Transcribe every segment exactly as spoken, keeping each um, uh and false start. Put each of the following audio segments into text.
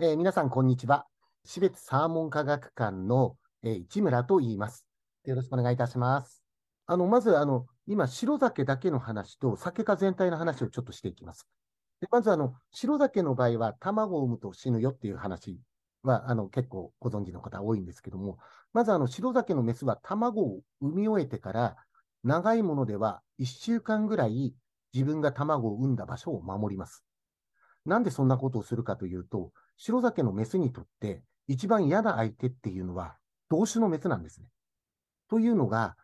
えー、皆さん、こんにちは。標津サーモン科学館の、えー、市村と言います。よろしくお願いいたします。あのまずあの、今、白鮭だけの話と、鮭科全体の話をちょっとしていきます。でまずあの、白鮭の場合は、卵を産むと死ぬよっていう話はあの結構ご存知の方多いんですけども、まずあの白鮭のメスは卵を産み終えてから、長いものではいっしゅうかんぐらい自分が卵を産んだ場所を守ります。なんでそんなことをするかというと、白鮭のメスにとって一番嫌な相手っていうのは同種のメスなんですね。というのが、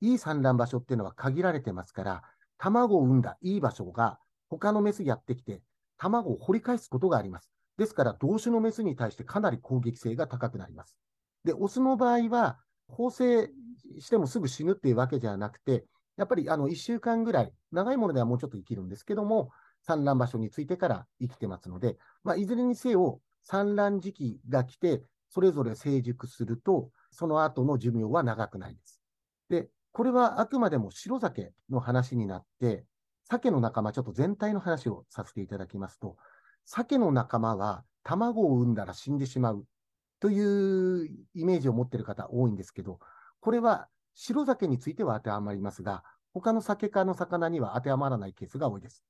いい産卵場所っていうのは限られてますから、卵を産んだいい場所が他のメスやってきて、卵を掘り返すことがあります。ですから、同種のメスに対してかなり攻撃性が高くなります。で、オスの場合は、放生してもすぐ死ぬっていうわけじゃなくて、やっぱりあのいっしゅうかんぐらい、長いものではもうちょっと生きるんですけども、産卵場所についてから生きてますので、まあ、いずれにせよ産卵時期が来て、それぞれ成熟すると、その後の寿命は長くないです。で、これはあくまでも白鮭の話になって、鮭の仲間、ちょっと全体の話をさせていただきますと、鮭の仲間は卵を産んだら死んでしまうというイメージを持っている方多いんですけど、これは白鮭については当てはまりますが、他の鮭科の魚には当てはまらないケースが多いです。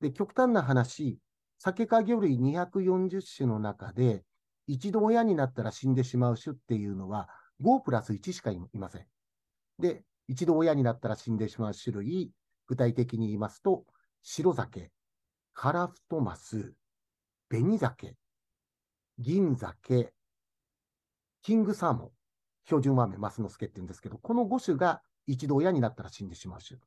で、極端な話、鮭科魚類にひゃくよんじゅっしゅの中で、一度親になったら死んでしまう種っていうのはごプラスいちしかいません。で、一度親になったら死んでしまう種類、具体的に言いますと、白鮭、カラフトマス、紅鮭、銀鮭、キングサーモン、標準和名マスノスケって言うんですけど、このご種が一度親になったら死んでしまう種。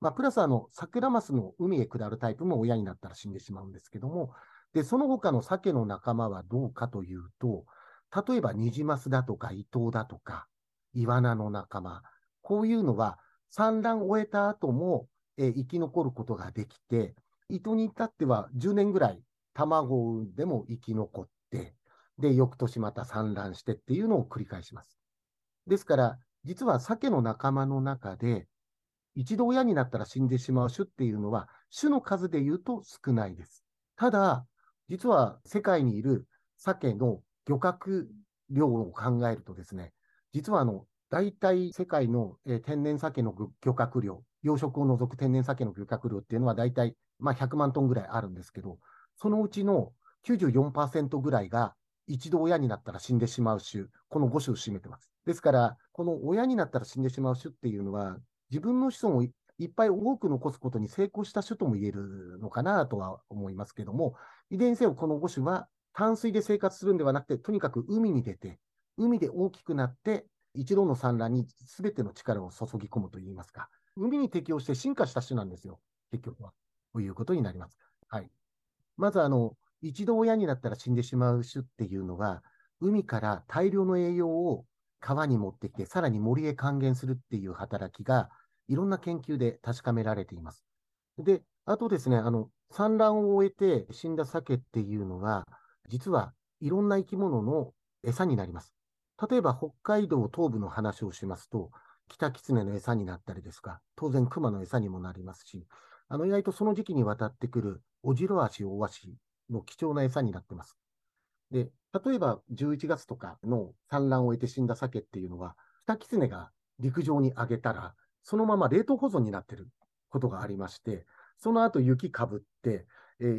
まあ、プラスあの、サクラマスの海へ下るタイプも親になったら死んでしまうんですけども、で、その他の鮭の仲間はどうかというと、例えばニジマスだとかイトウだとか、イワナの仲間、こういうのは産卵を終えた後も、えー、生き残ることができて、イトウに至ってはじゅうねんぐらい卵を産んでも生き残って、で、翌年また産卵してっていうのを繰り返します。ですから、実は鮭の仲間の中で、一度親になったら死んでしまう種っていうのは、種の数でいうと少ないです。ただ、実は世界にいる鮭の漁獲量を考えるとですね、実はあの、大体世界の、えー、天然鮭の漁獲量、養殖を除く天然鮭の漁獲量っていうのは大体、まあ、ひゃくまんトンぐらいあるんですけど、そのうちの きゅうじゅうよんパーセント ぐらいが、一度親になったら死んでしまう種、このご種を占めてます。ですから、この親になったら死んでしまう種っていうのは、自分の子孫をいっぱい多く残すことに成功した種とも言えるのかなとは思いますけども、遺伝性をこのご種は淡水で生活するんではなくて、とにかく海に出て、海で大きくなって、一度の産卵にすべての力を注ぎ込むといいますか、海に適応して進化した種なんですよ、結局は。ということになります。はい。まずあの、一度親になったら死んでしまう種っていうのは、海から大量の栄養を川に持ってきて、さらに森へ還元するっていう働きが、いろんな研究で確かめられています。で、あとですね、あの、産卵を終えて死んだ鮭っていうのは、実はいろんな生き物の餌になります。例えば北海道東部の話をしますと、キタキツネの餌になったりですか、当然クマの餌にもなりますし、あの、意外とその時期にわたってくるオジロアシ、オオワシの貴重な餌になってます。で、例えばじゅういちがつとかの産卵を終えて死んだ鮭っていうのは、キタキツネが陸上に上げたら、そのまま冷凍保存になっていることがありまして、その後雪かぶって、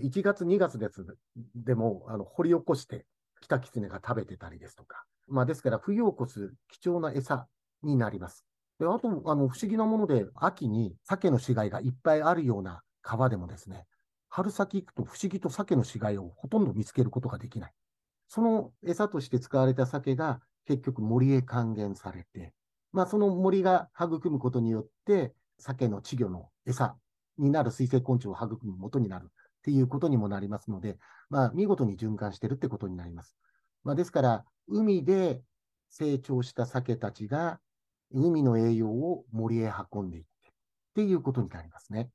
いちがつ、にがつですでもあの掘り起こして、キタキツネが食べてたりですとか、まあ、ですから冬を越す貴重な餌になります。で、あとあの不思議なもので、秋に鮭の死骸がいっぱいあるような川でもですね、春先行くと不思議と鮭の死骸をほとんど見つけることができない。その餌として使われた鮭が結局森へ還元されて、まあ、その森が育むことによって、鮭の稚魚の餌になる水生昆虫を育む元になるっていうことにもなりますので、まあ、見事に循環してるってことになります。まあ、ですから、海で成長した鮭たちが、海の栄養を森へ運んでいってっていうことになりますね。